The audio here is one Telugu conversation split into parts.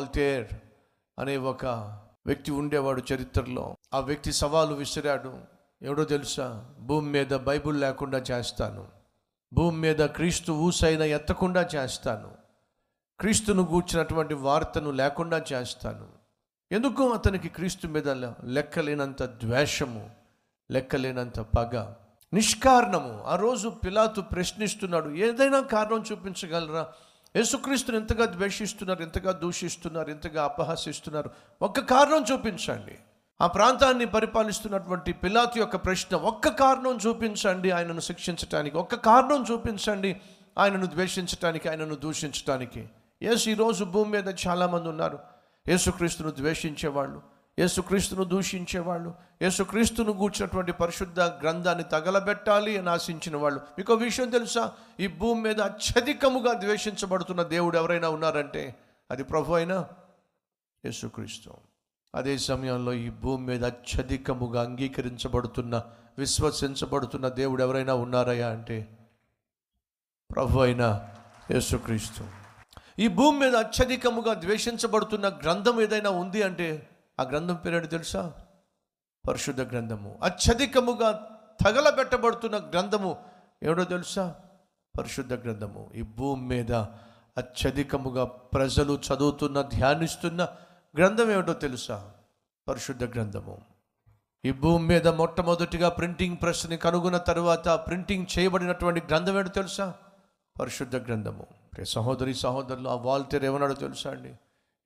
వాల్టేర్ అనే ఒక వ్యక్తి ఉండేవాడు చరిత్రలో. ఆ వ్యక్తి సవాలు విసిరాడు, ఎవడో తెలుసా, భూమి మీద బైబుల్ లేకుండా చేస్తాను, భూమి మీద క్రీస్తు ఊసైనా ఎత్తకుండా చేస్తాను, క్రీస్తును గూర్చినటువంటి వార్తను లేకుండా చేస్తాను. ఎందుకు అతనికి క్రీస్తు మీద లెక్కలేనంత ద్వేషము, లెక్కలేనంత పగ, నిష్కారణము. ఆ రోజు పిలాతు ప్రశ్నిస్తున్నాడు, ఏదైనా కారణం చూపించగలరా? యేసుక్రీస్తుని ఎంతగా ద్వేషిస్తున్నారు, ఎంతగా దూషిస్తున్నారు, ఎంతగా అపహాసిస్తున్నారు, ఒక్క కారణం చూపించండి. ఆ ప్రాంతాన్ని పరిపాలిస్తున్నటువంటి పిలాతు యొక్క ప్రశ్న, ఒక్క కారణం చూపించండి ఆయనను శిక్షించటానికి, ఒక్క కారణం చూపించండి ఆయనను ద్వేషించటానికి, ఆయనను దూషించటానికి. యేసు ఈరోజు భూమి మీద చాలామంది ఉన్నారు, యేసుక్రీస్తును ద్వేషించేవాళ్ళు, యేసుక్రీస్తును దూషించేవాళ్ళు, యేసుక్రీస్తును గూర్చినటువంటి పరిశుద్ధ గ్రంథాన్ని తగలబెట్టాలి అని ఆశించిన వాళ్ళు. మీకు విషయం తెలుసా, ఈ భూమి మీద అత్యధికముగా ద్వేషించబడుతున్న దేవుడు ఎవరైనా ఉన్నారంటే అది ప్రభు అయిన యేసుక్రీస్తు. అదే సమయంలో ఈ భూమి మీద అత్యధికముగా అంగీకరించబడుతున్న, విశ్వసించబడుతున్న దేవుడు ఎవరైనా ఉన్నారయ్యా అంటే ప్రభు అయిన యేసుక్రీస్తు. ఈ భూమి మీద అత్యధికముగా ద్వేషించబడుతున్న గ్రంథం ఏదైనా ఉంది అంటే ఆ గ్రంథం పేరేంటి తెలుసా, పరిశుద్ధ గ్రంథము. అత్యధికముగా తగలబెట్టబడుతున్న గ్రంథము ఏమిటో తెలుసా, పరిశుద్ధ గ్రంథము. ఈ భూమి మీద అత్యధికముగా ప్రజలు చదువుతున్న, ధ్యానిస్తున్న గ్రంథం ఏమిటో తెలుసా, పరిశుద్ధ గ్రంథము. ఈ భూమి మీద మొట్టమొదటిగా ప్రింటింగ్ ప్రెస్ని కనుగొన్న తర్వాత ప్రింటింగ్ చేయబడినటువంటి గ్రంథం ఏమిటో తెలుసా, పరిశుద్ధ గ్రంథము. సహోదరి సహోదరులు, ఆ వాల్టేర్ ఏమన్నాడో తెలుసా అండి,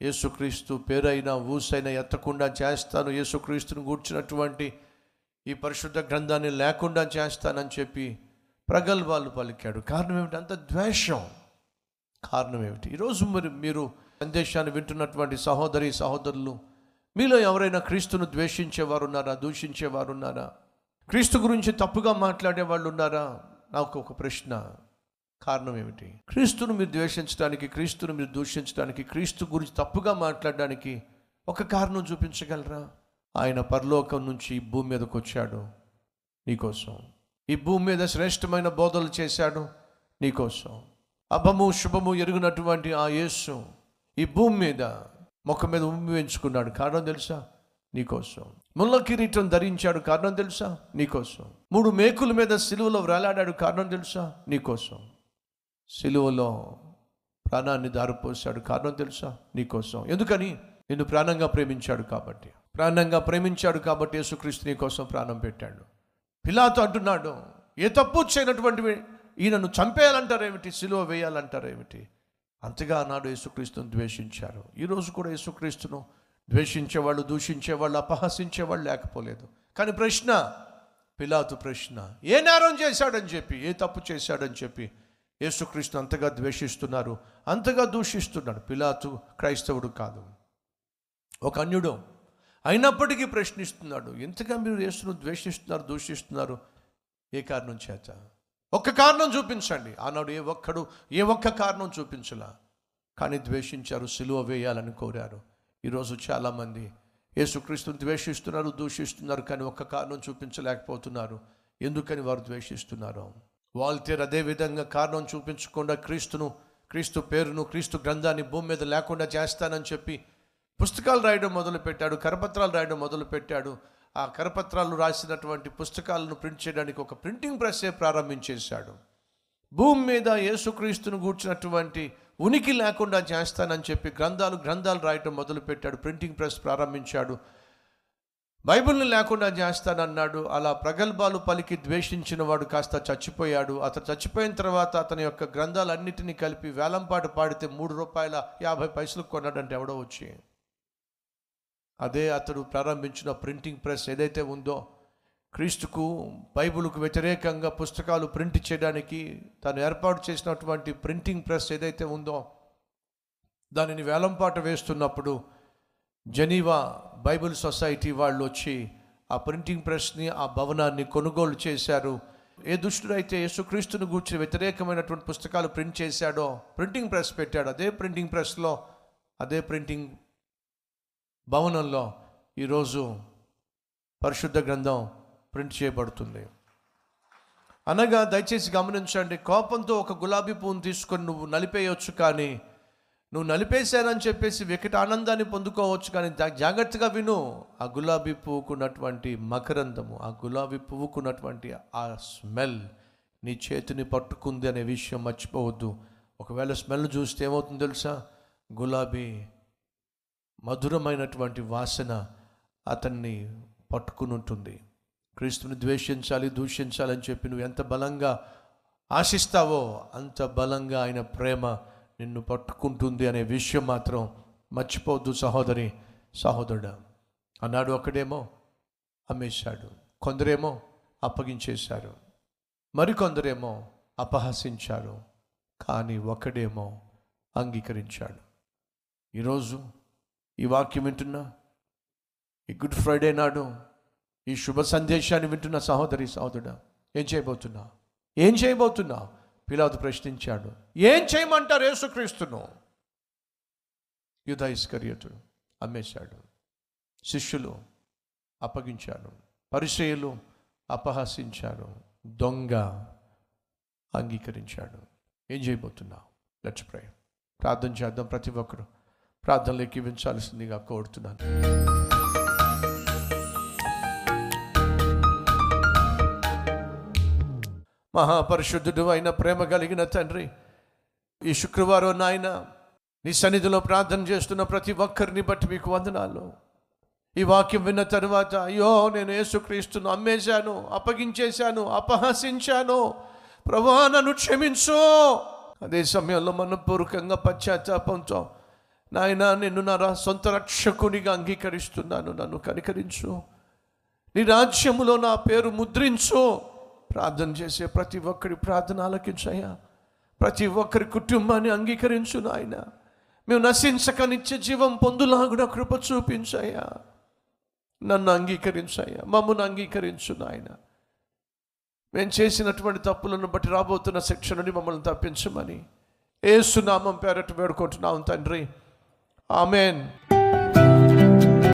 యేసుక్రీస్తు పేరైనా ఊసైనా ఎత్తకుండా చేస్తాను, యేసుక్రీస్తును గూర్చినటువంటి ఈ పరిశుద్ధ గ్రంథాన్ని లేకుండా చేస్తానని చెప్పి ప్రగల్భాలు పలికాడు. కారణం ఏమిటి? అంత ద్వేషం. కారణం ఏమిటి? ఈరోజు మరి మీరు సందేశాన్ని వింటున్నటువంటి సహోదరి సహోదరులు, మీలో ఎవరైనా క్రీస్తును ద్వేషించేవారు ఉన్నారా? దూషించేవారు ఉన్నారా? క్రీస్తు గురించి తప్పుగా మాట్లాడే వాళ్ళు ఉన్నారా? నాకు ఒక ప్రశ్న, కారణం ఏమిటి? క్రీస్తును మీరు ద్వేషించడానికి, క్రీస్తును మీరు దూషించడానికి, క్రీస్తు గురించి తప్పుగా మాట్లాడడానికి ఒక కారణం చూపించగలరా? ఆయన పరలోకం నుంచి ఈ భూమి మీదకి వచ్చాడు నీకోసం, ఈ భూమి మీద శ్రేష్టమైన బోధలు చేశాడు నీకోసం. అభము శుభము ఎరుగునటువంటి ఆ యేసు ఈ భూమి మీద ముఖం మీద ఉమ్మి వేయించుకున్నాడు, కారణం తెలుసా, నీకోసం. ముళ్ళ కిరీటం ధరించాడు, కారణం తెలుసా, నీకోసం. 3 మేకుల మీద సిలువలో వ్రేలాడాడు, కారణం తెలుసా, నీకోసం. సిలువలో ప్రాణాన్ని దారిపోసాడు, కారణం తెలుసా, నీకోసం. ఎందుకని? నిన్ను ప్రాణంగా ప్రేమించాడు కాబట్టి, యేసుక్రీస్తు నీకోసం ప్రాణం పెట్టాడు. పిలాతు అంటున్నాడు, ఏ తప్పు చేయనటువంటి ఈయనను చంపేయాలంటారేమిటి, సిలువ వేయాలంటారేమిటి? అంతగా ఆనాడు యేసుక్రీస్తును ద్వేషించారు. ఈరోజు కూడా యేసుక్రీస్తును ద్వేషించేవాళ్ళు, దూషించేవాళ్ళు, అపహసించేవాళ్ళు లేకపోలేదు. కానీ ప్రశ్న, పిలాతు ప్రశ్న, ఏ నేరం చేశాడని చెప్పి, ఏ తప్పు చేశాడని చెప్పి యేసుక్రీస్తు అంతగా ద్వేషిస్తున్నారు, అంతగా దూషిస్తున్నాడు? పిలాతు క్రైస్తవుడు కాదు, ఒక అన్యుడు. అయినప్పటికీ ప్రశ్నిస్తున్నాడు, ఎంతగా మీరు యేసును ద్వేషిస్తున్నారు, దూషిస్తున్నారు, ఏ కారణం చేత? ఒక్క కారణం చూపించండి. ఆనాడు ఏ ఒక్క కారణం చూపించలా, కానీ ద్వేషించారు, సిలువ వేయాలని కోరారు. ఈరోజు చాలామంది యేసుక్రీస్తును ద్వేషిస్తున్నారు, దూషిస్తున్నారు, కానీ ఒక్క కారణం చూపించలేకపోతున్నారు. ఎందుకని వారు ద్వేషిస్తున్నారు? వాల్టేర్ అదే విధంగా కారణం చూపించకుండా క్రీస్తును, క్రీస్తు పేరును, క్రీస్తు గ్రంథాన్ని భూమి మీద లేకుండా చేస్తానని చెప్పి పుస్తకాలు రాయడం మొదలుపెట్టాడు, కరపత్రాలు రాయడం మొదలుపెట్టాడు. ఆ కరపత్రాలు రాసినటువంటి పుస్తకాలను ప్రింట్ చేయడానికి ఒక ప్రింటింగ్ ప్రెస్సే ప్రారంభించేశాడు. భూమి మీద యేసుక్రీస్తును గూర్చినటువంటి ఉనికి లేకుండా చేస్తానని చెప్పి గ్రంథాలు రాయటం మొదలుపెట్టాడు, ప్రింటింగ్ ప్రెస్ ప్రారంభించాడు. బైబిల్ని లేకుండా చేస్తానన్నాడు. అలా ప్రగల్భాలు పలికి ద్వేషించిన వాడు కాస్త చచ్చిపోయాడు. అతను చచ్చిపోయిన తర్వాత అతని యొక్క గ్రంథాలన్నిటినీ కలిపి వేలంపాట పాడితే 3.50 రూపాయలకు కొన్నాడంటే ఎవడో వచ్చి. అదే అతడు ప్రారంభించిన ప్రింటింగ్ ప్రెస్ ఏదైతే ఉందో, క్రీస్తుకు బైబిల్కు వ్యతిరేకంగా పుస్తకాలు ప్రింట్ చేయడానికి తాను ఏర్పాటు చేసినటువంటి ప్రింటింగ్ ప్రెస్ ఏదైతే ఉందో, దానిని వేలంపాట వేస్తున్నప్పుడు జెనీవా బైబుల్ సొసైటీ వాళ్ళు వచ్చి ఆ ప్రింటింగ్ ప్రెస్ని, ఆ భవనాన్ని కొనుగోలు చేశారు. ఏ దుష్టుడైతే యేసుక్రీస్తును గూర్చి వ్యతిరేకమైనటువంటి పుస్తకాలు ప్రింట్ చేశాడో ప్రింటింగ్ ప్రెస్ పెట్టాడు, అదే ప్రింటింగ్ ప్రెస్లో, అదే ప్రింటింగ్ భవనంలో ఈరోజు పరిశుద్ధ గ్రంథం ప్రింట్ చేయబడుతుంది. అనగా దయచేసి గమనించండి, కోపంతో ఒక గులాబీ పువ్వును తీసుకొని నువ్వు నలిపేయొచ్చు, కానీ నువ్వు నలిపేశానని చెప్పేసి వికట ఆనందాన్ని పొందుకోవచ్చు, కానీ జాగ్రత్తగా విను, ఆ గులాబీ పువ్వుకున్నటువంటి మకరందము, ఆ గులాబీ పువ్వుకున్నటువంటి ఆ స్మెల్ నీ చేతిని పట్టుకుంది అనే విషయం మర్చిపోవద్దు. ఒకవేళ స్మెల్ చూస్తే ఏమవుతుంది తెలుసా? గులాబీ మధురమైనటువంటి వాసన అతన్ని పట్టుకుని ఉంటుంది. క్రీస్తుని ద్వేషించాలి, దూషించాలని చెప్పి నువ్వు ఎంత బలంగా ఆశిస్తావో అంత బలంగా ఆయన ప్రేమ నిన్ను పట్టుకుంటుంది అనే విషయం మాత్రం మర్చిపోవద్దు సహోదరి సహోదరుడు. అన్నాడు ఒకడేమో అమ్మేశాడు, కొందరేమో అప్పగించేశారు, మరికొందరేమో అపహసించారు, కానీ ఒకడేమో అంగీకరించాడు. ఈరోజు ఈ వాక్యం వింటున్న, ఈ గుడ్ ఫ్రైడే నాడు ఈ శుభ సందేశాన్ని వింటున్న సహోదరి సహోదరుడా, ఏం చేయబోతున్నా పిలాతు ప్రశ్నించాడు. ఏం చేయమంటారు? యేసుక్రీస్తును యూదా ఇస్కరియోతు అమ్మేశాడు, శిష్యులు అప్పగించారు, పరిసయ్యులు అపహసించారు, దొంగ అంగీకరించాడు. ఏం చేయబోతున్నావు? Let's pray. ప్రార్థన చేద్దాం. ప్రతి ఒక్కరు ప్రార్థనలోకి వించాల్సిందిగా కోరుతున్నాను. మహాపరిశుద్ధుడు అయిన ప్రేమ కలిగిన తండ్రి, ఈ శుక్రవారం నాయన నీ సన్నిధిలో ప్రార్థన చేస్తున్న ప్రతి ఒక్కరిని బట్టి మీకు వందనాలు. ఈ వాక్యం విన్న తర్వాత అయ్యో నేను యేసుక్రీస్తును అమ్మేశాను, అప్పగించేశాను, అపహసించాను, ప్రభువా నన్ను క్షమించు. అదే సమయంలో మనపూర్వకంగా పశ్చాత్తాపంతో నాయన నిన్ను నా సొంత రక్షకునిగా అంగీకరిస్తున్నాను, నన్ను కనికరించు, నీ రాజ్యములో నా పేరు ముద్రించు. ప్రార్థన చేసే ప్రతి ఒక్కరి ప్రార్థన ఆలకించయ్యా, ప్రతి ఒక్కరి కుటుంబాన్ని అంగీకరించు నాయన, మేము నశించక నిత్య జీవం పొందులాగున కృప చూపించయ్యా, నన్ను అంగీకరించయ్యా, మమ్మను అంగీకరించు నాయన, మేము చేసినటువంటి తప్పులను బట్టి రాబోతున్న శిక్ష నుండి మమ్మల్ని తప్పించమని యేసు నామం పేరట వేడుకుంటున్నాం తండ్రి. ఆమెన్.